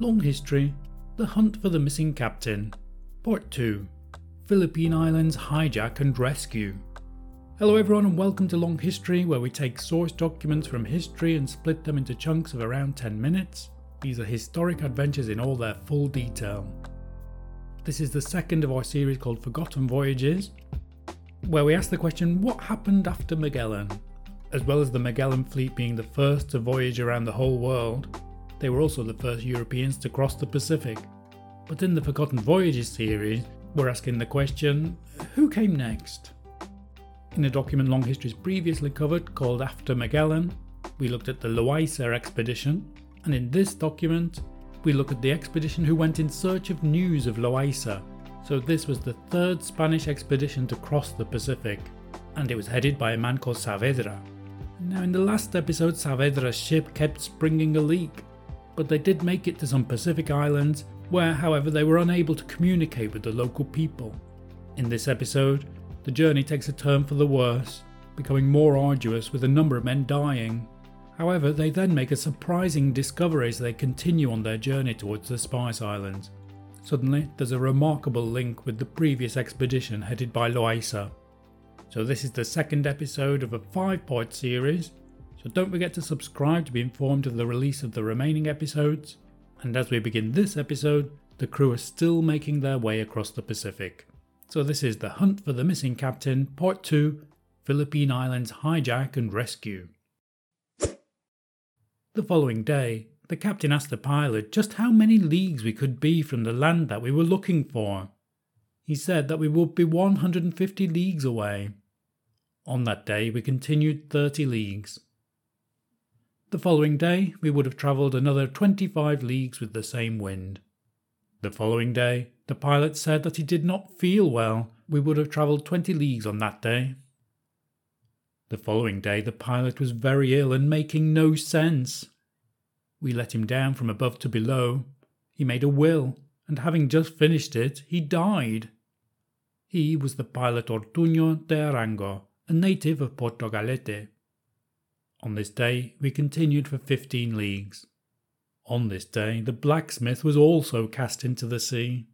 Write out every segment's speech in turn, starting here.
Long History, The Hunt for the Missing Captain. Part 2. Philippine Islands Hijack and Rescue. Hello everyone and welcome to Long History, where we take source documents from history and split them into chunks of around 10 minutes. These are historic adventures in all their full detail. This is the second of our series called Forgotten Voyages, where we ask the question, what happened after Magellan? As well as the Magellan fleet being the first to voyage around the whole world, they were also the first Europeans to cross the Pacific. But in the Forgotten Voyages series, we're asking the question, who came next? In a document Long History's previously covered called After Magellan, we looked at the Loaísa expedition, and in this document, we look at the expedition who went in search of news of Loaísa. So this was the third Spanish expedition to cross the Pacific, and it was headed by a man called Saavedra. Now in the last episode, Saavedra's ship kept springing a leak, but they did make it to some Pacific islands where, however, they were unable to communicate with the local people. In this episode, the journey takes a turn for the worse, becoming more arduous with a number of men dying. However, they then make a surprising discovery as they continue on their journey towards the Spice Islands. Suddenly, there's a remarkable link with the previous expedition headed by Loaísa. So this is the second episode of a 5-part series, so don't forget to subscribe to be informed of the release of the remaining episodes. And as we begin this episode, the crew are still making their way across the Pacific. So this is The Hunt for the Missing Captain, Part 2, Philippine Islands Hijack and Rescue. The following day, the captain asked the pilot just how many leagues we could be from the land that we were looking for. He said that we would be 150 leagues away. On that day, we continued 30 leagues. The following day, we would have travelled another 25 leagues with the same wind. The following day, the pilot said that he did not feel well. We would have travelled 20 leagues on that day. The following day, the pilot was very ill and making no sense. We let him down from above to below. He made a will, and having just finished it, he died. He was the pilot Ortuño de Arango, a native of Portugalete. On this day, we continued for 15 leagues. On this day, the blacksmith was also cast into the sea.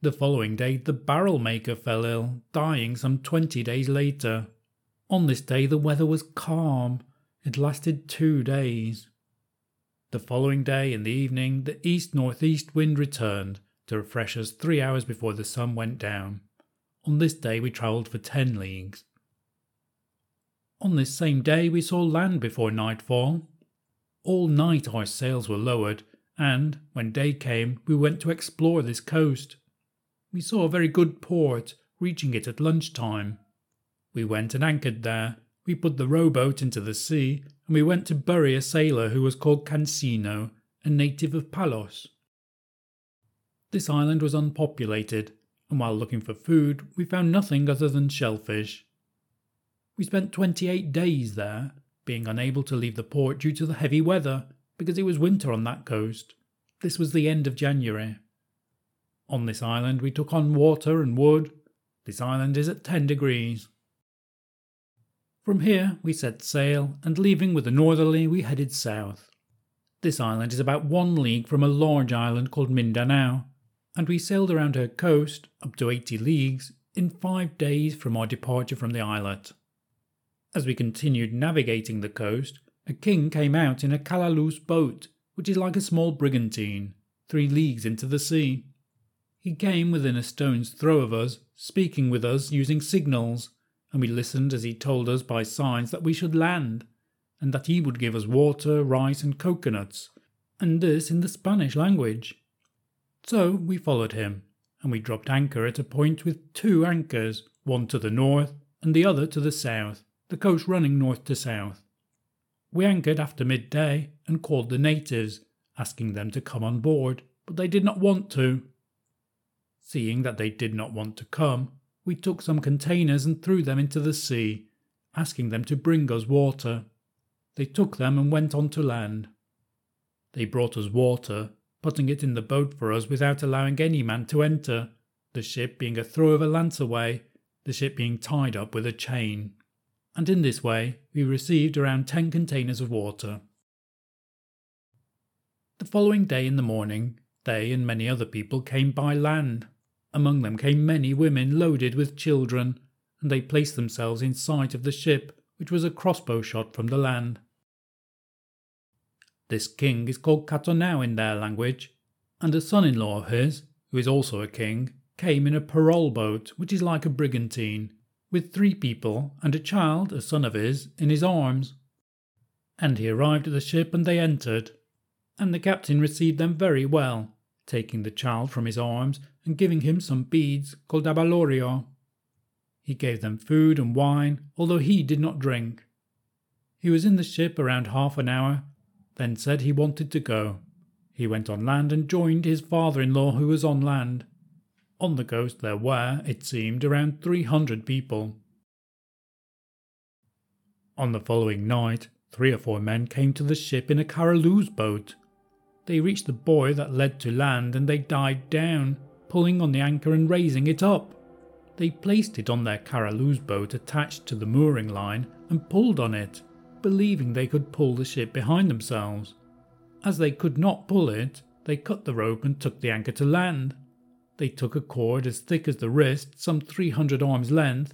The following day, the barrel maker fell ill, dying some 20 days later. On this day, the weather was calm. It lasted 2 days. The following day, in the evening, the east-northeast wind returned to refresh us 3 hours before the sun went down. On this day, we travelled for 10 leagues. On this same day, we saw land before nightfall. All night our sails were lowered, and, when day came, we went to explore this coast. We saw a very good port, reaching it at lunchtime. We went and anchored there, we put the rowboat into the sea, and we went to bury a sailor who was called Cancino, a native of Palos. This island was unpopulated, and while looking for food, we found nothing other than shellfish. We spent 28 days there, being unable to leave the port due to the heavy weather, because it was winter on that coast. This was the end of January. On this island we took on water and wood. This island is at 10 degrees. From here, we set sail, and leaving with a northerly, we headed south. This island is about 1 league from a large island called Mindanao, and we sailed around her coast, up to 80 leagues, in 5 days from our departure from the islet. As we continued navigating the coast, a king came out in a calaluce boat, which is like a small brigantine, 3 leagues into the sea. He came within a stone's throw of us, speaking with us using signals, and we listened as he told us by signs that we should land, and that he would give us water, rice and coconuts, and this in the Spanish language. So we followed him, and we dropped anchor at a point with 2 anchors, one to the north and the other to the south, the coast running north to south. We anchored after midday and called the natives, asking them to come on board, but they did not want to. Seeing that they did not want to come, we took some containers and threw them into the sea, asking them to bring us water. They took them and went on to land. They brought us water, putting it in the boat for us without allowing any man to enter, the ship being a throw of a lance away, the ship being tied up with a chain. And in this way, we received around 10 containers of water. The following day in the morning, they and many other people came by land. Among them came many women loaded with children, and they placed themselves in sight of the ship, which was a crossbow shot from the land. This king is called Katonau in their language, and a son-in-law of his, who is also a king, came in a parole boat, which is like a brigantine, with 3 people and a child, a son of his, in his arms. And he arrived at the ship, and they entered, and the captain received them very well, taking the child from his arms and giving him some beads called abalorio. He gave them food and wine, although he did not drink. He was in the ship around half an hour, then said he wanted to go. He went on land and joined his father-in-law, who was on land. On the coast there were, it seemed, around 300 people. On the following night, 3 or 4 men came to the ship in a Caraloo's boat. They reached the buoy that led to land, and they dived down, pulling on the anchor and raising it up. They placed it on their Caraloo's boat attached to the mooring line and pulled on it, believing they could pull the ship behind themselves. As they could not pull it, they cut the rope and took the anchor to land. They took a cord as thick as the wrist, some 300 arms length,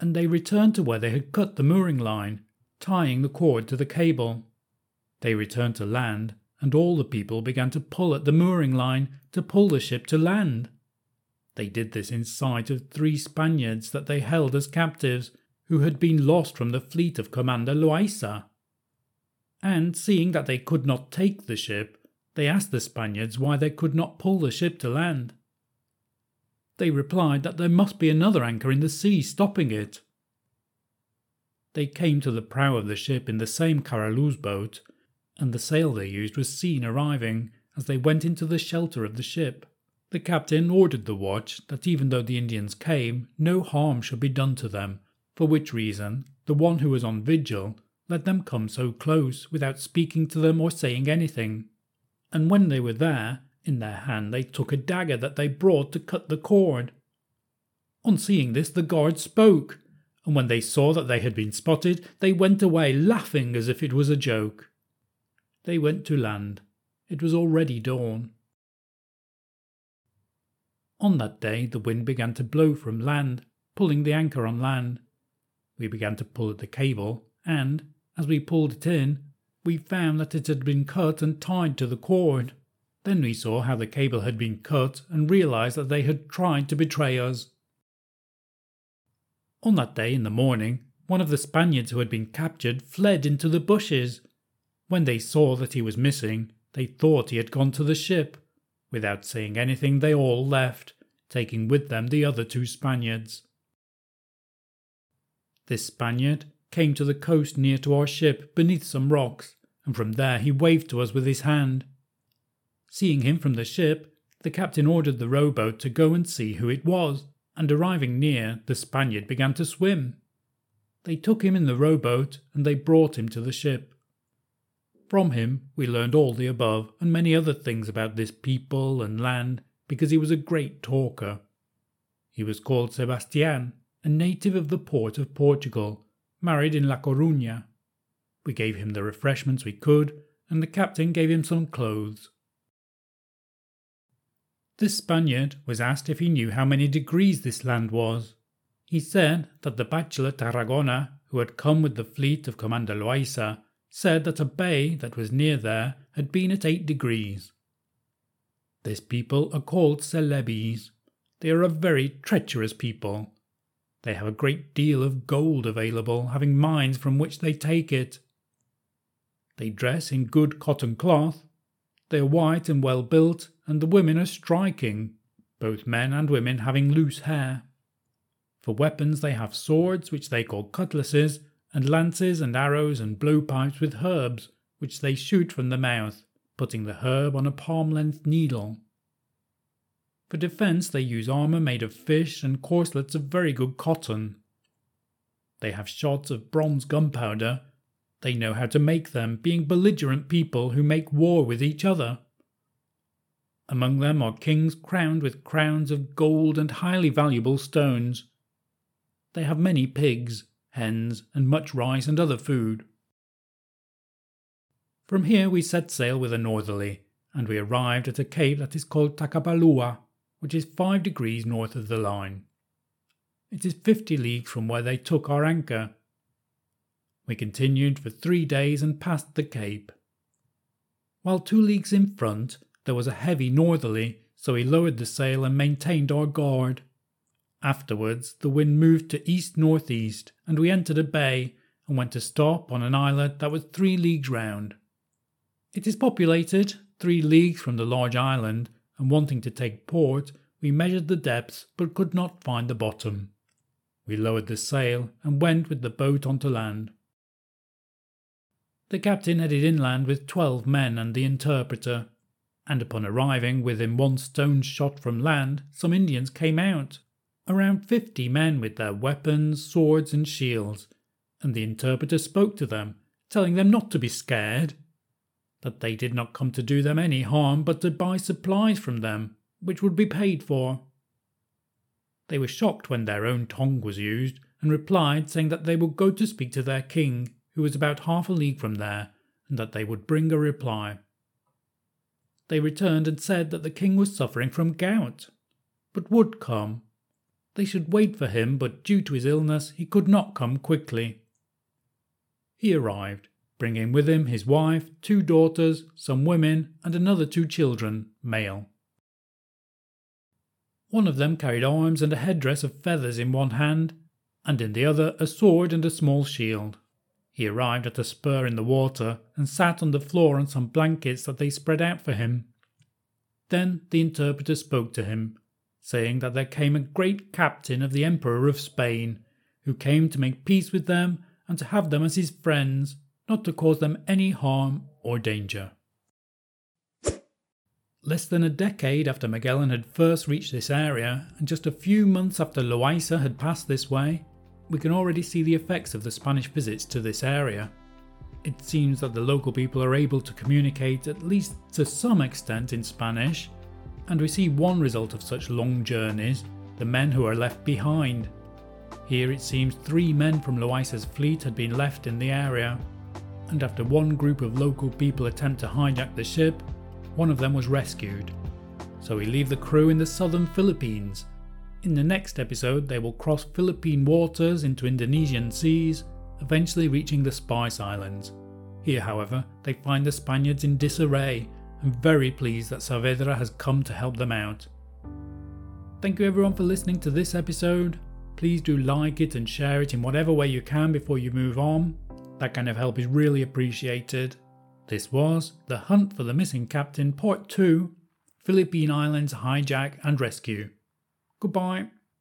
and they returned to where they had cut the mooring line, tying the cord to the cable. They returned to land, and all the people began to pull at the mooring line to pull the ship to land. They did this in sight of 3 Spaniards that they held as captives, who had been lost from the fleet of Commander Loaísa. And seeing that they could not take the ship, they asked the Spaniards why they could not pull the ship to land. They replied that there must be another anchor in the sea stopping it. They came to the prow of the ship in the same Caraloo's boat, and the sail they used was seen arriving as they went into the shelter of the ship. The captain ordered the watch that even though the Indians came, no harm should be done to them, for which reason the one who was on vigil let them come so close without speaking to them or saying anything. And when they were there, in their hand they took a dagger that they brought to cut the cord. On seeing this, the guard spoke, and when they saw that they had been spotted, they went away laughing as if it was a joke. They went to land. It was already dawn. On that day the wind began to blow from land, pulling the anchor on land. We began to pull at the cable, and, as we pulled it in, we found that it had been cut and tied to the cord. Then we saw how the cable had been cut and realized that they had tried to betray us. On that day in the morning, one of the Spaniards who had been captured fled into the bushes. When they saw that he was missing, they thought he had gone to the ship. Without saying anything, they all left, taking with them the other 2 Spaniards. This Spaniard came to the coast near to our ship, beneath some rocks, and from there he waved to us with his hand. Seeing him from the ship, the captain ordered the rowboat to go and see who it was, and arriving near, the Spaniard began to swim. They took him in the rowboat, and they brought him to the ship. From him we learned all the above, and many other things about this people and land, because he was a great talker. He was called Sebastián, a native of the port of Portugal, married in La Coruña. We gave him the refreshments we could, and the captain gave him some clothes. This Spaniard was asked if he knew how many degrees this land was. He said that the bachelor Tarragona, who had come with the fleet of Commander Loaísa, said that a bay that was near there had been at 8 degrees. This people are called Celebes. They are a very treacherous people. They have a great deal of gold available, having mines from which they take it. They dress in good cotton cloth. They are white and well built, and the women are striking, both men and women having loose hair. For weapons they have swords, which they call cutlasses, and lances and arrows and blowpipes with herbs, which they shoot from the mouth, putting the herb on a palm-length needle. For defence they use armour made of fish and corselets of very good cotton. They have shots of bronze gunpowder. They know how to make them, being belligerent people who make war with each other. Among them are kings crowned with crowns of gold and highly valuable stones. They have many pigs, hens, and much rice and other food. From here we set sail with a northerly, and we arrived at a cape that is called Takabalua, which is 5 degrees north of the line. It is 50 leagues from where they took our anchor. We continued for 3 days and passed the cape. While 2 leagues in front, there was a heavy northerly, so we lowered the sail and maintained our guard. Afterwards, the wind moved to east-northeast, and we entered a bay and went to stop on an islet that was 3 leagues round. It is populated, 3 leagues from the large island, and wanting to take port, we measured the depths but could not find the bottom. We lowered the sail and went with the boat onto land. The captain headed inland with 12 men and the interpreter, and upon arriving within 1 stone's shot from land, some Indians came out, around 50 men with their weapons, swords and shields, and the interpreter spoke to them, telling them not to be scared, that they did not come to do them any harm but to buy supplies from them, which would be paid for. They were shocked when their own tongue was used, and replied saying that they would go to speak to their king, who was about half a league from there, and that they would bring a reply. They returned and said that the king was suffering from gout, but would come. They should wait for him, but due to his illness he could not come quickly. He arrived, bringing with him his wife, 2 daughters, some women, and another 2 children, male. One of them carried arms and a headdress of feathers in one hand, and in the other a sword and a small shield. He arrived at a spur in the water and sat on the floor on some blankets that they spread out for him. Then the interpreter spoke to him, saying that there came a great captain of the Emperor of Spain, who came to make peace with them and to have them as his friends, not to cause them any harm or danger. Less than a decade after Magellan had first reached this area, and just a few months after Loaísa had passed this way, we can already see the effects of the Spanish visits to this area. It seems that the local people are able to communicate at least to some extent in Spanish, and we see one result of such long journeys, the men who are left behind. Here it seems 3 men from Loaisa's fleet had been left in the area, and after one group of local people attempt to hijack the ship, one of them was rescued. So we leave the crew in the southern Philippines. In the next episode, they will cross Philippine waters into Indonesian seas, eventually reaching the Spice Islands. Here, however, they find the Spaniards in disarray and very pleased that Saavedra has come to help them out. Thank you everyone for listening to this episode. Please do like it and share it in whatever way you can before you move on. That kind of help is really appreciated. This was The Hunt for the Missing Captain Part 2, Philippine Islands Hijack and Rescue. Goodbye.